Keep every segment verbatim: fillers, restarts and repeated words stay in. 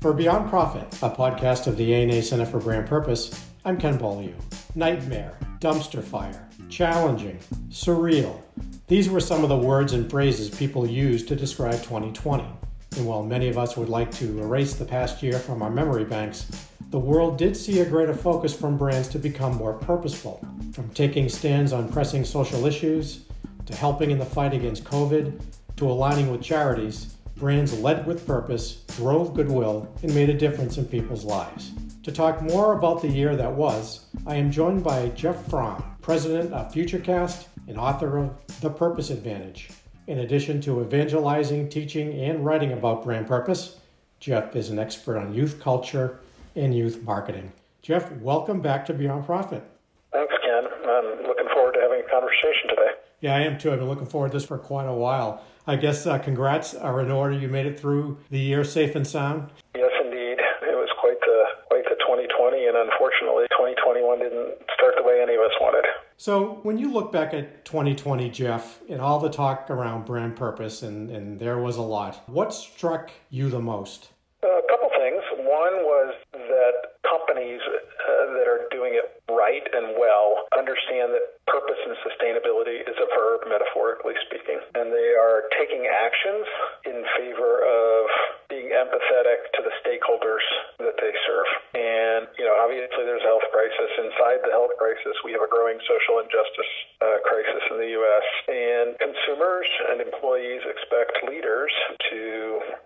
For Beyond Profit, a podcast of the A N A Center for Brand Purpose, I'm Ken Beaulieu. Nightmare, dumpster fire, challenging, surreal. These were some of the words and phrases people used to describe twenty twenty. And while many of us would like to erase the past year from our memory banks, the world did see a greater focus from brands to become more purposeful, from taking stands on pressing social issues, to helping in the fight against COVID, to aligning with charities. Brands led with purpose, drove goodwill, and made a difference in people's lives. To talk more about the year that was, I am joined by Jeff Fromm, president of Futurecast and author of The Purpose Advantage. In addition to evangelizing, teaching, and writing about brand purpose, Jeff is an expert on youth culture and youth marketing. Jeff, welcome back to Beyond Profit. Thanks, Ken. I'm looking forward to having a conversation today. Yeah, I am too. I've been looking forward to this for quite a while. I guess uh, congrats are in order. You made it through the year safe and sound. Yes, indeed. It was quite the quite the twenty twenty, and unfortunately, twenty twenty-one didn't start the way any of us wanted. So when you look back at twenty twenty, Jeff, and all the talk around brand purpose, and, and there was a lot, what struck you the most? A couple things. One was that companies uh, that are doing it right and well understand that purpose and sustainability is a verb, metaphorically speaking, and they are taking actions in favor of being empathetic to the stakeholders that they serve. And, you know, obviously there's a health crisis. Inside the health crisis, we have a growing social injustice uh, crisis in the U S, and consumers and employees expect leaders to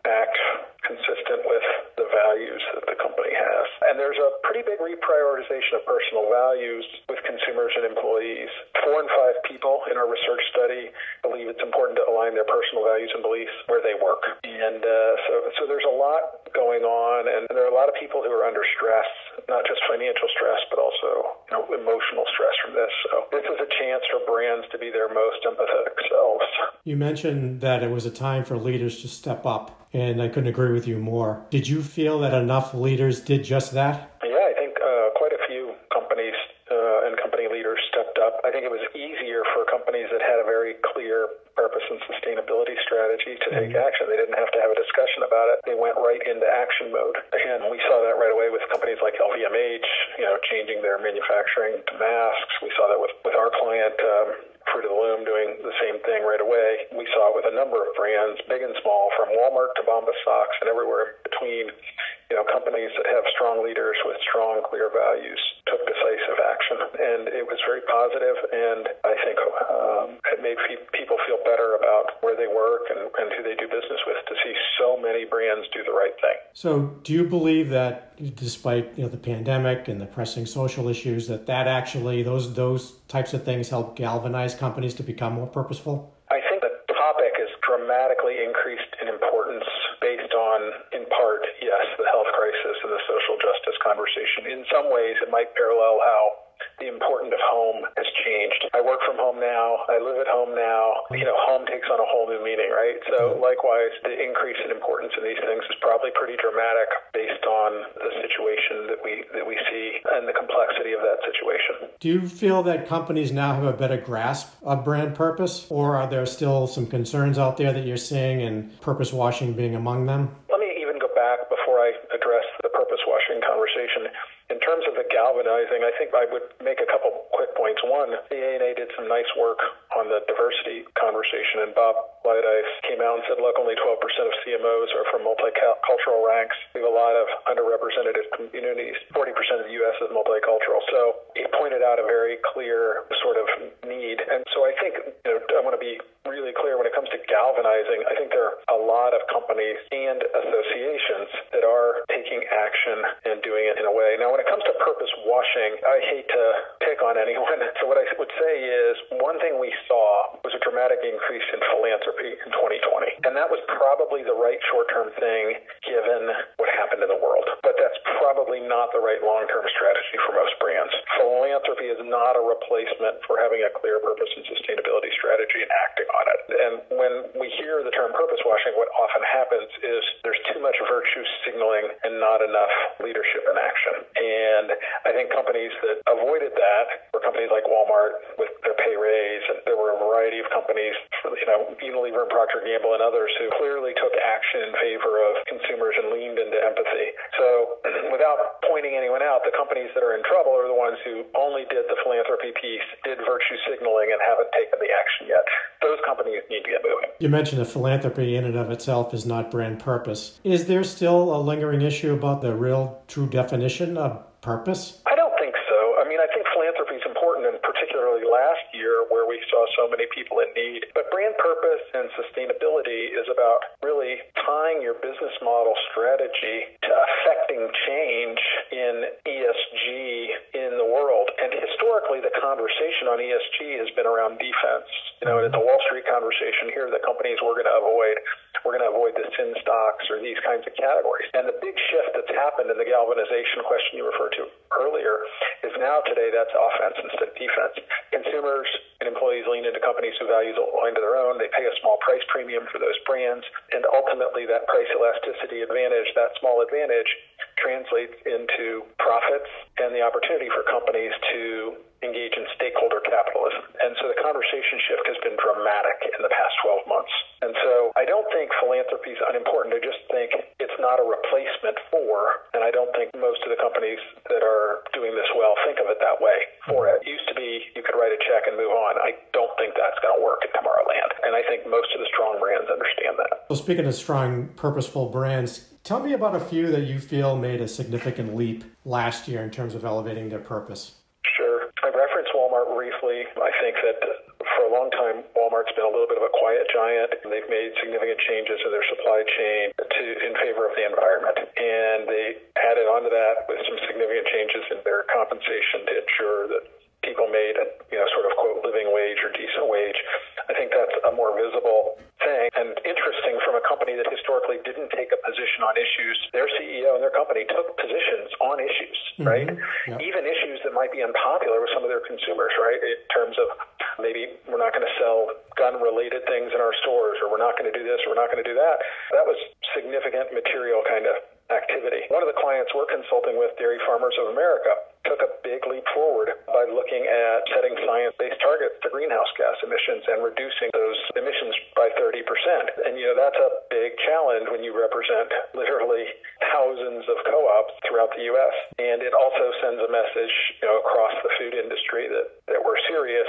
act consistent with the values that the company has. And there's a pretty big reprioritization of personal values with consumers and employees. Four in five people in our research study believe it's important to align their personal values and beliefs where they work. And uh, so, so there's a lot going on, and there are a lot of people who are under stress, not just financial stress, but also, you know, emotional stress from this. So this is a chance for brands to be their most empathetic selves. You mentioned that it was a time for leaders to step up, and I couldn't agree with you more. Did you feel that enough leaders did just that? Yeah, I think uh, quite a few companies uh, and company leaders stepped up. I think it was easier for companies that had a very clear purpose and sustainability strategy to take mm-hmm. action. They didn't have to have a discussion about it. They went right into action mode. And we saw that right away with companies like L V M H, you know, changing their manufacturing to masks. We saw that with, with our client, um, Fruit of the Loom, doing the same thing right away. We saw it with a number of brands, big and small, from Walmart to Bombas Socks and everywhere in between. You know, companies that have strong leaders with strong, clear values took decisive action. And it was very positive, and I think um, it made fe- people feel better about where they work and, and who they do business with, to see so many brands do the right thing. So do you believe that despite, you know, the pandemic and the pressing social issues, that that actually, those those types of things help galvanize companies to become more purposeful? I think the topic has dramatically increased in importance based on, in part, yes, the health crisis and the social justice conversation. In some ways, it might parallel how the importance of home has changed. I work from home now. I live at home now. You know, home takes on a whole new meaning, right? So likewise, the increase in importance in these things is probably pretty dramatic based on the situation that we that we see and the complexity of that situation. Do you feel that companies now have a better grasp of brand purpose, or are there still some concerns out there that you're seeing, and purpose washing being among them? Let me even go back before I address the purpose washing conversation. In terms of the galvanizing, I think I would make a couple quick points. One, the A N A did some nice work on the diversity conversation, and Bob Lightice came out and said, look, only twelve percent of C M Os are from multicultural ranks. We have a lot of underrepresented communities. forty percent of the U S is multicultural. So he pointed out a very clear sort of need. And so I think, you know, I want to be really clear when it comes to galvanizing. I think there are a lot of companies and associations that are taking action and doing it in a way. Now, when When it comes to purpose washing, I hate to pick on anyone. So what I would say is, one thing we saw was a dramatic increase in philanthropy in twenty twenty. And that was probably the right short-term thing given what happened in the world. But that's probably not the right long-term strategy for most brands. Philanthropy is not a replacement for having a clear purpose and sustainability strategy and acting on it. And when we hear the term purpose washing, what often happens is there's too much virtue signaling and not enough leadership in action. And I think companies that avoided that were companies like Walmart with their pay raise, and there were a variety of companies, you know, Unilever and Procter Gamble and others who clearly took action in favor of consumers and leaned into empathy. So without pointing anyone out, the companies that are in trouble are the ones who only did the philanthropy piece, did virtue signaling, and haven't taken the action yet. Those companies need to get moving. You mentioned that philanthropy in and of itself is not brand purpose. Is there still a lingering issue about the real true definition of purpose? I don't think so. I mean, I think philanthropy is important, and particularly last year where we saw so many people in need. But brand purpose and sustainability is about really tying your business model strategy to affecting change in E S G in the world. And historically, the conversation on E S G has been around defense. You know, and it's a Wall Street conversation here that companies were going to avoid. We're going to avoid the sin stocks or these kinds of categories. And the big shift that's happened in the galvanization question you referred to earlier is now today that's offense instead of defense. Consumers and employees lean into companies who values align to their own. They pay a small price premium for those brands. And ultimately, that price elasticity advantage, that small advantage, translates into profits and the opportunity for companies to engage in stakeholder capitalism. And so the conversation shift has been dramatic in the past twelve months. And so I don't think philanthropy is unimportant. I just think it's not a replacement for, and I don't think most of the companies that are doing this well think of it that way for it. It used to be you could write a check and move on. I don't think that's going to work in Tomorrowland. And I think most of the strong brands understand that. So speaking of strong, purposeful brands, tell me about a few that you feel made a significant leap last year in terms of elevating their purpose. Sure. I referenced Walmart briefly. I think that for a long time, Walmart's been a little bit of a quiet giant. They've made significant changes in their supply chain to in favor of the environment. And they added on to that with some significant changes in their compensation to ensure that people made a, you know, sort of, quote, living wage or decent wage. I think that's a more visible thing and interesting from a company that historically didn't take a position on issues. Their C E O and their company took positions on issues, mm-hmm. right? Yep. Even issues that might be unpopular with some of their consumers, right? In terms of maybe we're not going to sell gun-related things in our stores, or we're not going to do this, or we're not going to do that. That was significant material kind of activity. One of the clients we're consulting with, Dairy Farmers of America, took a big leap forward by looking at setting science-based targets to greenhouse gas emissions and reducing those emissions by thirty percent. And, you know, that's a big challenge when you represent literally thousands of co-ops throughout the U S. And it also sends a message, you know, across the food industry that, that we're serious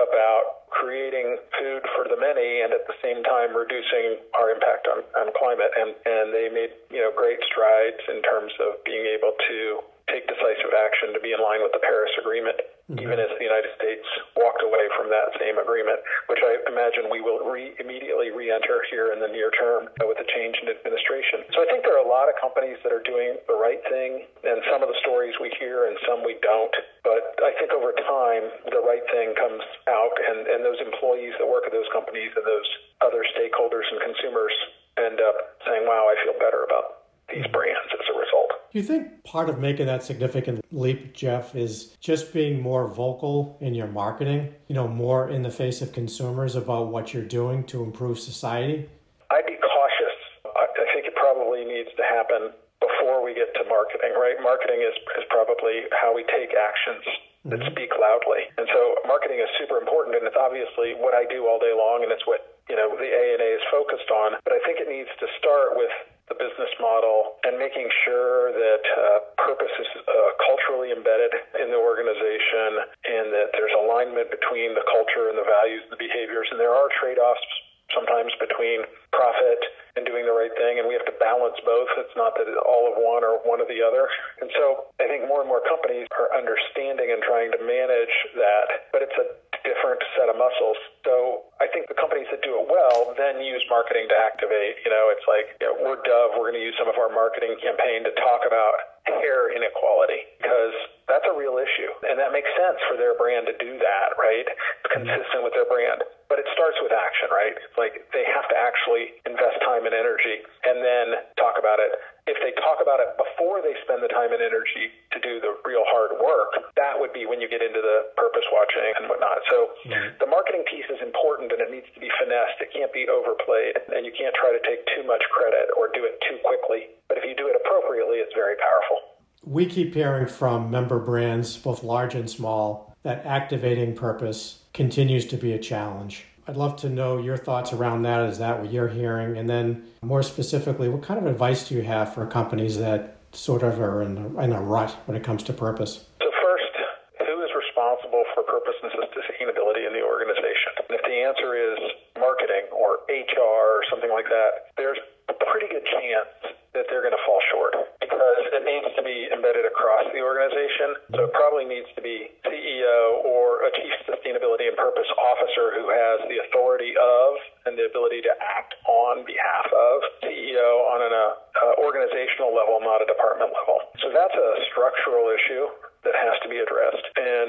about creating food for the many and at the same time reducing our impact on, on climate. And, and they made, you know, great strides in terms of being able to take decisive action to be in line with the Paris Agreement, mm-hmm. even as the United States walked away from that same agreement, which I imagine we will re- immediately re-enter here in the near term with the change in administration. So I think there are a lot of companies that are doing the right thing, and some of the stories we hear and some we don't. But I think over time, the right thing comes out, and, and those employees that work at those companies and those other stakeholders and consumers end up saying, wow, I feel better about these brands as a result. Do you think part of making that significant leap, Jeff, is just being more vocal in your marketing, you know, more in the face of consumers about what you're doing to improve society? I'd be cautious. I think it probably needs to happen before we get to marketing, right? Marketing is, is probably how we take actions that mm-hmm. speak loudly. And so marketing is super important, and it's obviously what I do all day long, and it's what, you know, the A N A is focused on. But I think it needs to start with the business model and making sure that uh, purpose is uh, culturally embedded in the organization and that there's alignment between the culture and the values and the behaviors. And there are trade-offs sometimes between profit and doing the right thing, and we have to balance both. It's not that it's all of one or one of the other. And so I think more and more companies are understanding and trying to manage that, but it's a different set of muscles. So I think the companies that do it well then use marketing to activate. You know, it's like, you know, we're Dove. We're going to use some of our marketing campaign to talk about hair inequality because That's a real issue. And that makes sense for their brand to do that, right? It's consistent with their brand. But it starts with action, right? It's like they have to actually invest time and energy and then talk about it. If they talk about it before they spend the time and energy to do the real hard work, that would be when you get into the purpose watching and whatnot. So mm-hmm. the marketing piece is important and it needs to be finessed. It can't be overplayed and you can't try to take too much credit or do it too quickly. But if you do it appropriately, it's very powerful. We keep hearing from member brands, both large and small, that activating purpose continues to be a challenge. I'd love to know your thoughts around that. Is that what you're hearing? And then more specifically, what kind of advice do you have for companies that sort of are in a, in a rut when it comes to purpose? So first, who is responsible for purpose and sustainability in the organization? And if the answer is marketing or H R or something like that, there's a pretty good chance that they're going to fall short because it needs to be embedded across the organization. So it probably needs to be C E O or a chief sustainability and purpose officer who has the authority of and the ability to act on behalf of C E O on an uh, organizational level, not a department level. So that's a structural issue that has to be addressed. And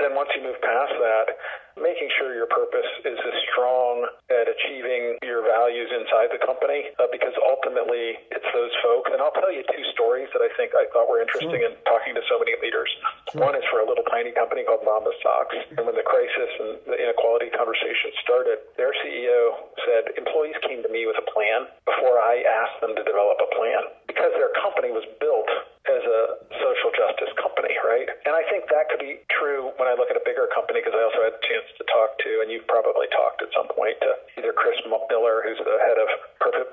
then once you move past that, making sure your purpose is as strong at achieving your values inside the company, uh, because ultimately it's those folks. And I'll tell you two stories that I think I thought were interesting in talking to so many leaders. One is for a little tiny company called Bombas Socks. And when the crisis and the inequality conversation started, their C E O said, employees came to me with a plan before I asked them to develop a plan because their company was built as a social justice company, right? And I think that could be true when I look at a bigger company, because I also had a chance to talk to, and you've probably talked at some point to either Chris Miller, who's the head of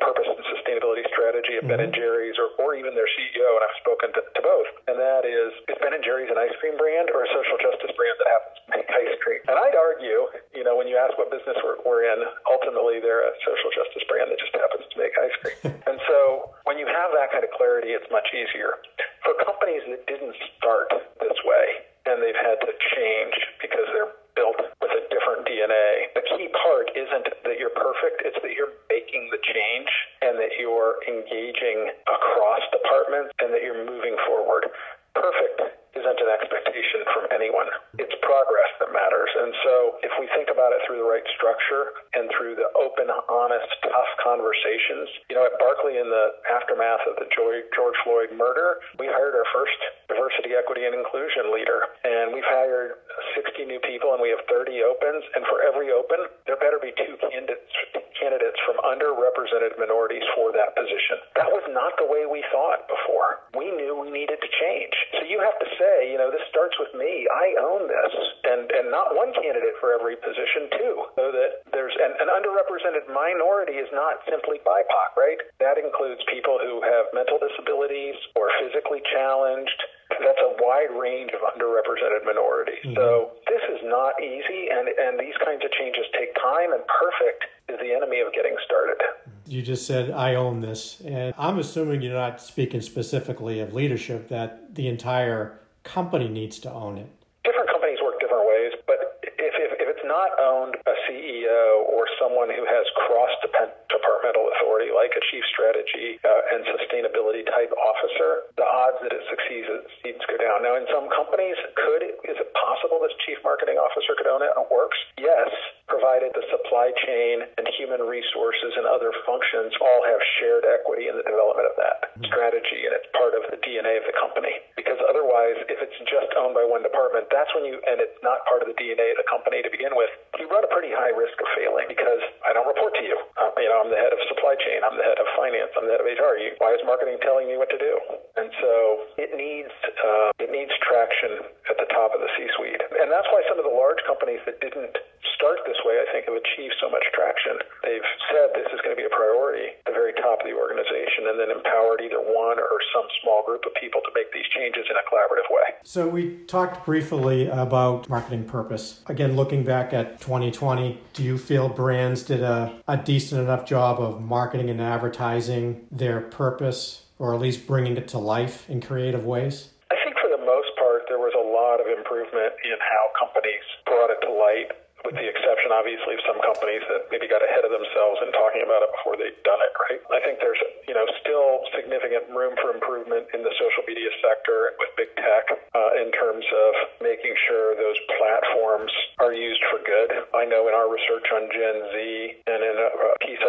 Purpose and Sustainability Strategy at mm-hmm. Ben and Jerry's, or, or even their C E O, and I've spoken to, to both. And that is, is Ben and Jerry's an ice cream brand or a social justice brand that happens to make ice cream? And I'd argue, you know, when you ask what business we're, we're in, ultimately they're a social justice brand that just happens to make ice cream. And so when you have that kind of clarity, it's much easier. For companies that didn't start this way and they've had to change because they're built with a different D N A, the key part isn't that you're perfect, it's that you're making the change and that you're engaging across departments and that you're moving forward. Perfect isn't an expectation from anyone. It's progress that matters. And so if we think about it through the right structure and through the open, honest, tough conversations, you know, at Barkley in the aftermath of the George Floyd murder, we hired our first diversity, equity, and inclusion leader. And we've hired sixty new people and we have thirty opens. And for every open, there better be two candidates candidates from underrepresented minorities for that position. That was not the way we thought before. We knew we needed to change. So you have to say, Say, you know, this starts with me. I own this. And and not one candidate for every position, too. So that there's an, an underrepresented minority is not simply B I P O C, right? That includes people who have mental disabilities or physically challenged. That's a wide range of underrepresented minorities. Mm-hmm. So this is not easy, and, and these kinds of changes take time, and perfect is the enemy of getting started. You just said, I own this. And I'm assuming you're not speaking specifically of leadership, that the entire company needs to own it. Different companies work different ways, but if, if, if it's not owned, a C E O or someone who has cross-departmental authority, like a chief strategy uh, and sustainability type officer, the odds that it succeeds, it succeeds go down. Now, in some companies, could is it possible this chief marketing officer could own it and it works? Yes, provided the supply chain and human resources and other functions all have shared equity in the development of that mm-hmm. strategy, and it's part of the D N A of the company. Because otherwise, if it's just owned by one department, that's when you, and it's not part of the D N A of the company to begin with, you run a pretty high risk of failing because I don't report to you. Uh, you know, I'm the head of supply chain, I'm the head of finance, I'm the head of H R. You, why is marketing telling me what to do? And so it needs, uh, it needs traction at the top of the C-suite. And that's why some of the large companies that didn't start this way, I think, have achieved so much traction. They've said this is going to be a priority at the very top of the organization and then empowered either one or some small group of people to make these changes in a collaborative way. So we talked briefly about marketing purpose. Again, looking back at twenty twenty, do you feel brands did a, a decent enough job of marketing and advertising their purpose, or at least bringing it to life in creative ways? I think for the most part, there was a lot of improvement in how companies brought it to light, with the exception, obviously, of some companies that maybe got ahead of themselves in talking about it before they've done it, right? I think there's, you know, still significant room for improvement in the social media sector with big tech uh, and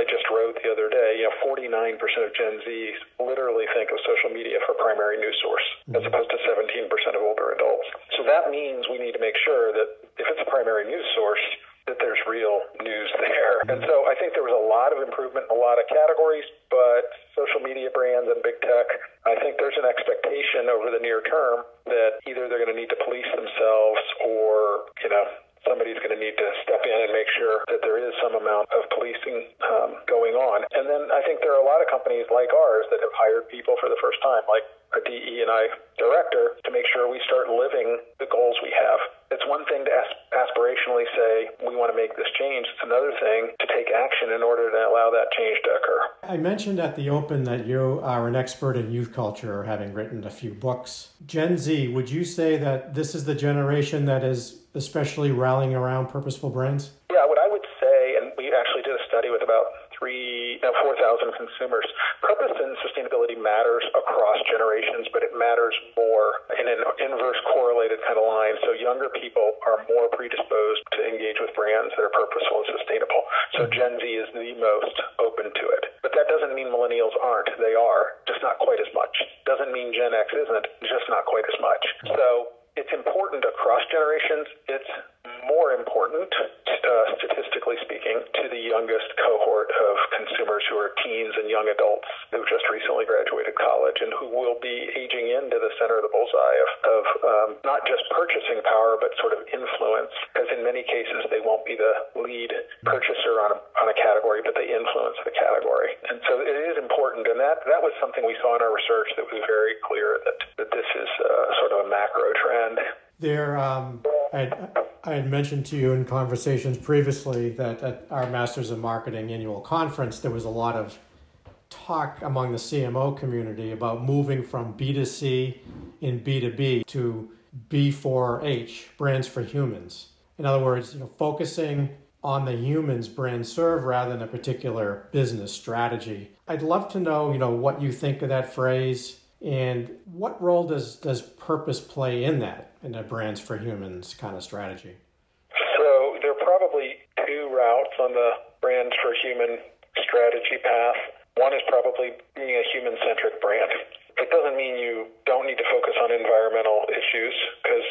I just wrote the other day, you know, forty-nine percent of Gen Z literally think of social media for primary news source, mm-hmm. as opposed to seventeen percent of older adults. So that means we need to make sure that if it's a primary news source, that there's real news there. And so I think there was a lot of improvement in a lot of categories, but social media brands and big tech, I think there's an expectation over the near term that either they're going to need to police themselves or, you know, somebody's going to need to step in and make sure that there is some amount of policing um, going on. And then I think there are a lot of companies like ours that have hired people for the first time, like a D E I director, to make sure we start living the goals we have. It's one thing to asp- aspirationally say, we want to make this change. It's another thing to take action in order to allow that change to occur. I mentioned at the open that you are an expert in youth culture, having written a few books. Gen Z, would you say that this is the generation that is especially rallying around purposeful brands? Yeah, what I would say, and we actually did a study with about three, no, four thousand consumers. Purpose and sustainability matters across generations, but it matters more in an inverse correlated kind of line. So younger people are more predisposed to engage with brands that are purposeful and sustainable. So Gen Z is the most open to it. But that doesn't mean millennials aren't. They are, just not quite as much. Doesn't mean Gen X isn't, just not quite as much. So it's important across generations. It's more important, uh, statistically speaking, to the youngest cohort of consumers who are teens and young adults who just recently graduated college and who will be aging into the center of the bullseye of, of um, not just purchasing power, but sort of influence, because in many cases they won't be the lead purchaser on a, on a category, but they influence the category. And so it is important. And that, that was something we saw in our research that was very clear that, that this is uh, sort of a macro trend. There, um, I, I had mentioned to you in conversations previously that at our Masters of Marketing annual conference, there was a lot of talk among the C M O community about moving from B two C and B two B to B four H, brands for humans. In other words, you know, focusing on the humans brands serve rather than a particular business strategy. I'd love to know, you know, what you think of that phrase. And what role does, does purpose play in that, in a brands for humans kind of strategy? So there are probably two routes on the brands for human strategy path. One is probably being a human-centric brand. It doesn't mean you don't need to focus on environmental issues, because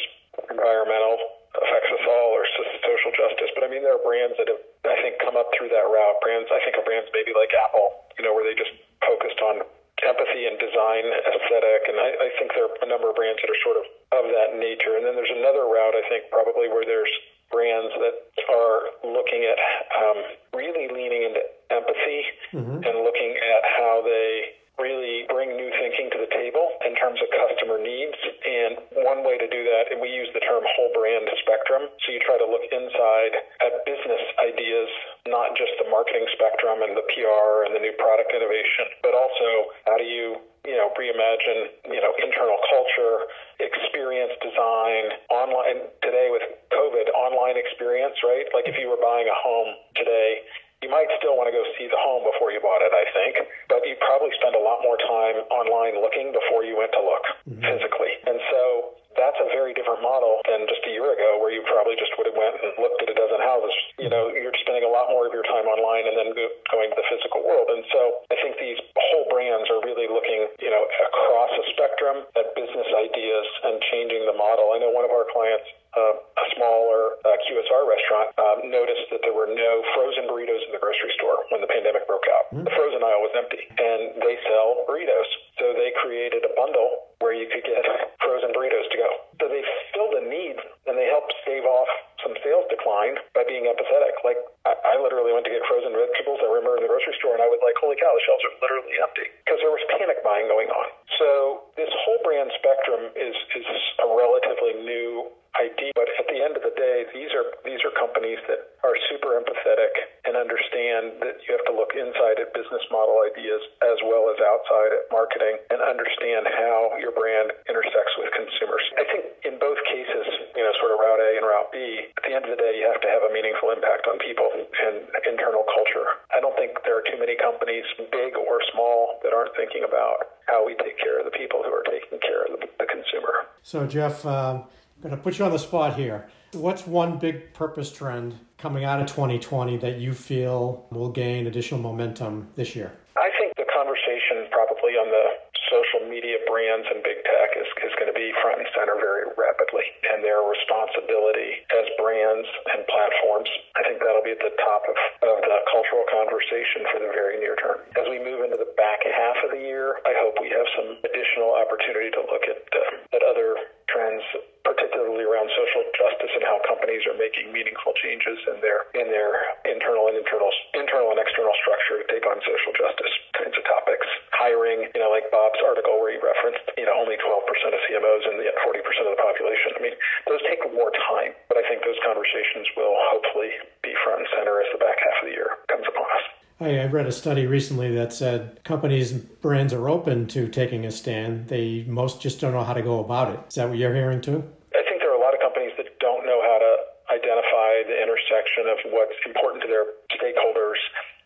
environmental affects us all, or social justice. But I mean, there are brands that have, I think, come up through that route. Brands, I think of brands maybe like Apple, you know, where they just focused on empathy and design aesthetic, and I, I think there are a number of brands that are sort of of that nature. And then there's another route, I think, probably where there's brands that are looking at um, really leaning into empathy, mm-hmm. and looking at how they really bring new thinking to the table in terms of customer needs. And one way to do that, and we use the term whole brand spectrum, so you try to look inside at business ideas, not just the marketing spectrum and the P R and the new product innovation, but also how do you, you know, reimagine, you know, internal culture, experience design, online, today with COVID, online experience, right? Like if you were buying a home today, you might still want to go see the home before you bought it, I think, but you probably spend a lot more time online looking before you went to look, mm-hmm. physically. And so that's a very different model than just a year ago, where you probably just would have went and looked at a dozen houses. You know, you're spending a lot more of your time online and then going to the physical world. And so I think these whole brands are really looking, you know, across a spectrum at business ideas and changing the model. I know one of our clients, Uh, a smaller uh, Q S R restaurant, um, noticed that there were no frozen burritos in the grocery store when the pandemic broke out. Mm-hmm. The frozen aisle was empty, and they sell burritos. So they created a bundle where you could get frozen burritos to go. So they filled a need, and they helped stave off some sales decline by being empathetic. Like, I, I literally went to get frozen vegetables, I remember, in the grocery store, and I was like, holy cow, the shelves are literally empty, because there was panic buying going on. So this whole brand spectrum is, is a relatively new idea, but at the end of the day, these are these are companies that are super empathetic and understand that you have to look inside at business model ideas as well as outside at marketing and understand how your brand intersects with consumers. I think in both cases, you know, sort of route A and route B, at the end of the day, you have to have a meaningful impact on people and internal culture. I don't think there are too many companies, big or small, that aren't thinking about how we take care of the people who are taking care of the, the consumer. So, Jeff, uh... I'm going to put you on the spot here. What's one big purpose trend coming out of twenty twenty that you feel will gain additional momentum this year? I think the conversation probably on the social media brands and big tech is, is going to be front and center very rapidly, and their responsibility as brands and platforms. I think that'll be at the top of, of the cultural conversation for the very near term. As we move into the back half of the year, I hope we have some additional opportunity to look at, uh, at other trends, particularly around social justice and how companies are making meaningful changes in their in their internal and internal internal and external structure to take on social justice kinds of topics. Hiring, you know, like Bob's article where he referenced, you know, only twelve percent of C M Os and the forty percent of the population. I mean, those take more time, but I think those conversations will hopefully be front and center as the back half of the year comes upon us. I read a study recently that said companies and brands are open to taking a stand. They most just don't know how to go about it. Is that what you're hearing too? I think there are a lot of companies that don't know how to identify the intersection of what's important to their stakeholders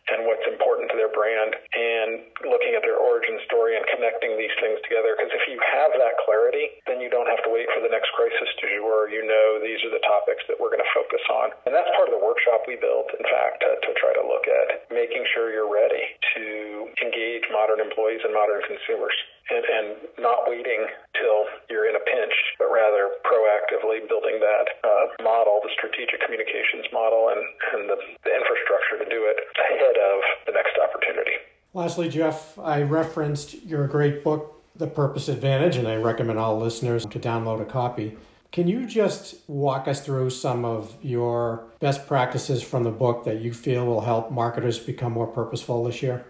and what's important to their brand, and looking at their origin story and connecting these things together. Because if you have that clarity, then you don't have to wait for the next crisis to where you know these are the topics that we're going to focus on. And that's part of the workshop we built, in fact, to, to try to look at making sure you're ready to engage modern employees and modern consumers. And, and not waiting till you're in a pinch, but rather proactively building that uh, model, the strategic communications model, and, and the, the infrastructure to do it ahead of the next opportunity. Lastly, Jeff, I referenced your great book, The Purpose Advantage, and I recommend all listeners to download a copy. Can you just walk us through some of your best practices from the book that you feel will help marketers become more purposeful this year?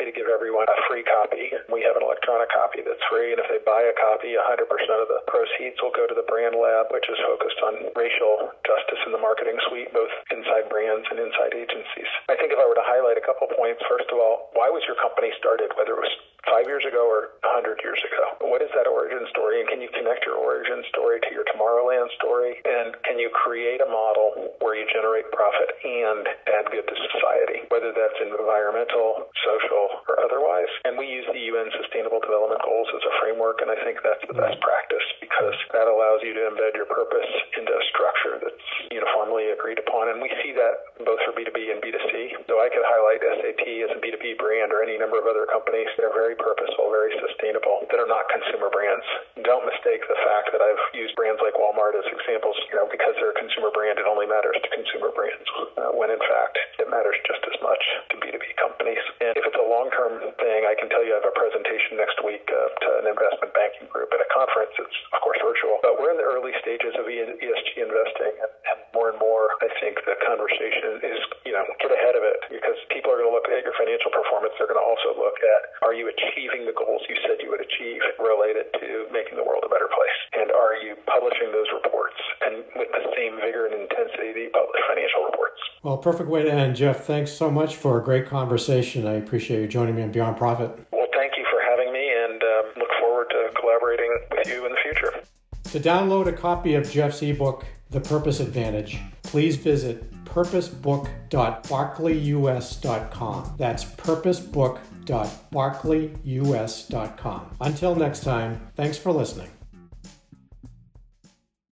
To give everyone a free copy. We have an electronic copy that's free, and if they buy a copy, one hundred percent of the proceeds will go to the Brand Lab, which is focused on racial justice in the marketing suite, both inside brands and inside agencies. I think if I were to highlight a couple points, first of all, why was your company started, whether it was five years ago or one hundred years ago? What is that origin story, and can you connect your origin story to your Tomorrowland story, and can you create a model where you generate profit and add good to society, whether that's environmental, social, or otherwise? And we use the U N Sustainable Development Goals as a framework, and I think that's the best practice because that allows you to embed your purpose into a structure that's uniformly agreed upon. And we see that both for B two B and B two C. So I could highlight S A P as a B two B brand or any number of other companies. They're very purposeful, very sustainable, that are not consumer brands. Don't mistake the fact that I've used brands like Walmart as examples, you know, because they're a consumer brand, it only matters to consumer brands, uh, when in fact, it matters just as much to B two B companies. And if it's a long long-term thing, I can tell you I have a presentation next week uh, to an investment banking group at a conference. It's, of course, virtual, but we're in the early stages of E S G investing, and, and more and more, I think the conversation is, you know, get ahead of it, because people are going to look at your financial performance. They're going to also look at, are you achieving the goals you said you would achieve related to making the world a better place? And are you publishing those reports and with the same vigor and intensity that you publish financial reports? Well, perfect way to end, Jeff. Thanks so much for a great conversation. I appreciate you joining me on Beyond Profit. Well, thank you for having me, and um, look forward to collaborating with you in the future. To download a copy of Jeff's ebook, The Purpose Advantage, please visit purpose book dot barkley u s dot com. That's purpose book dot barkley u s dot com. Until next time, thanks for listening.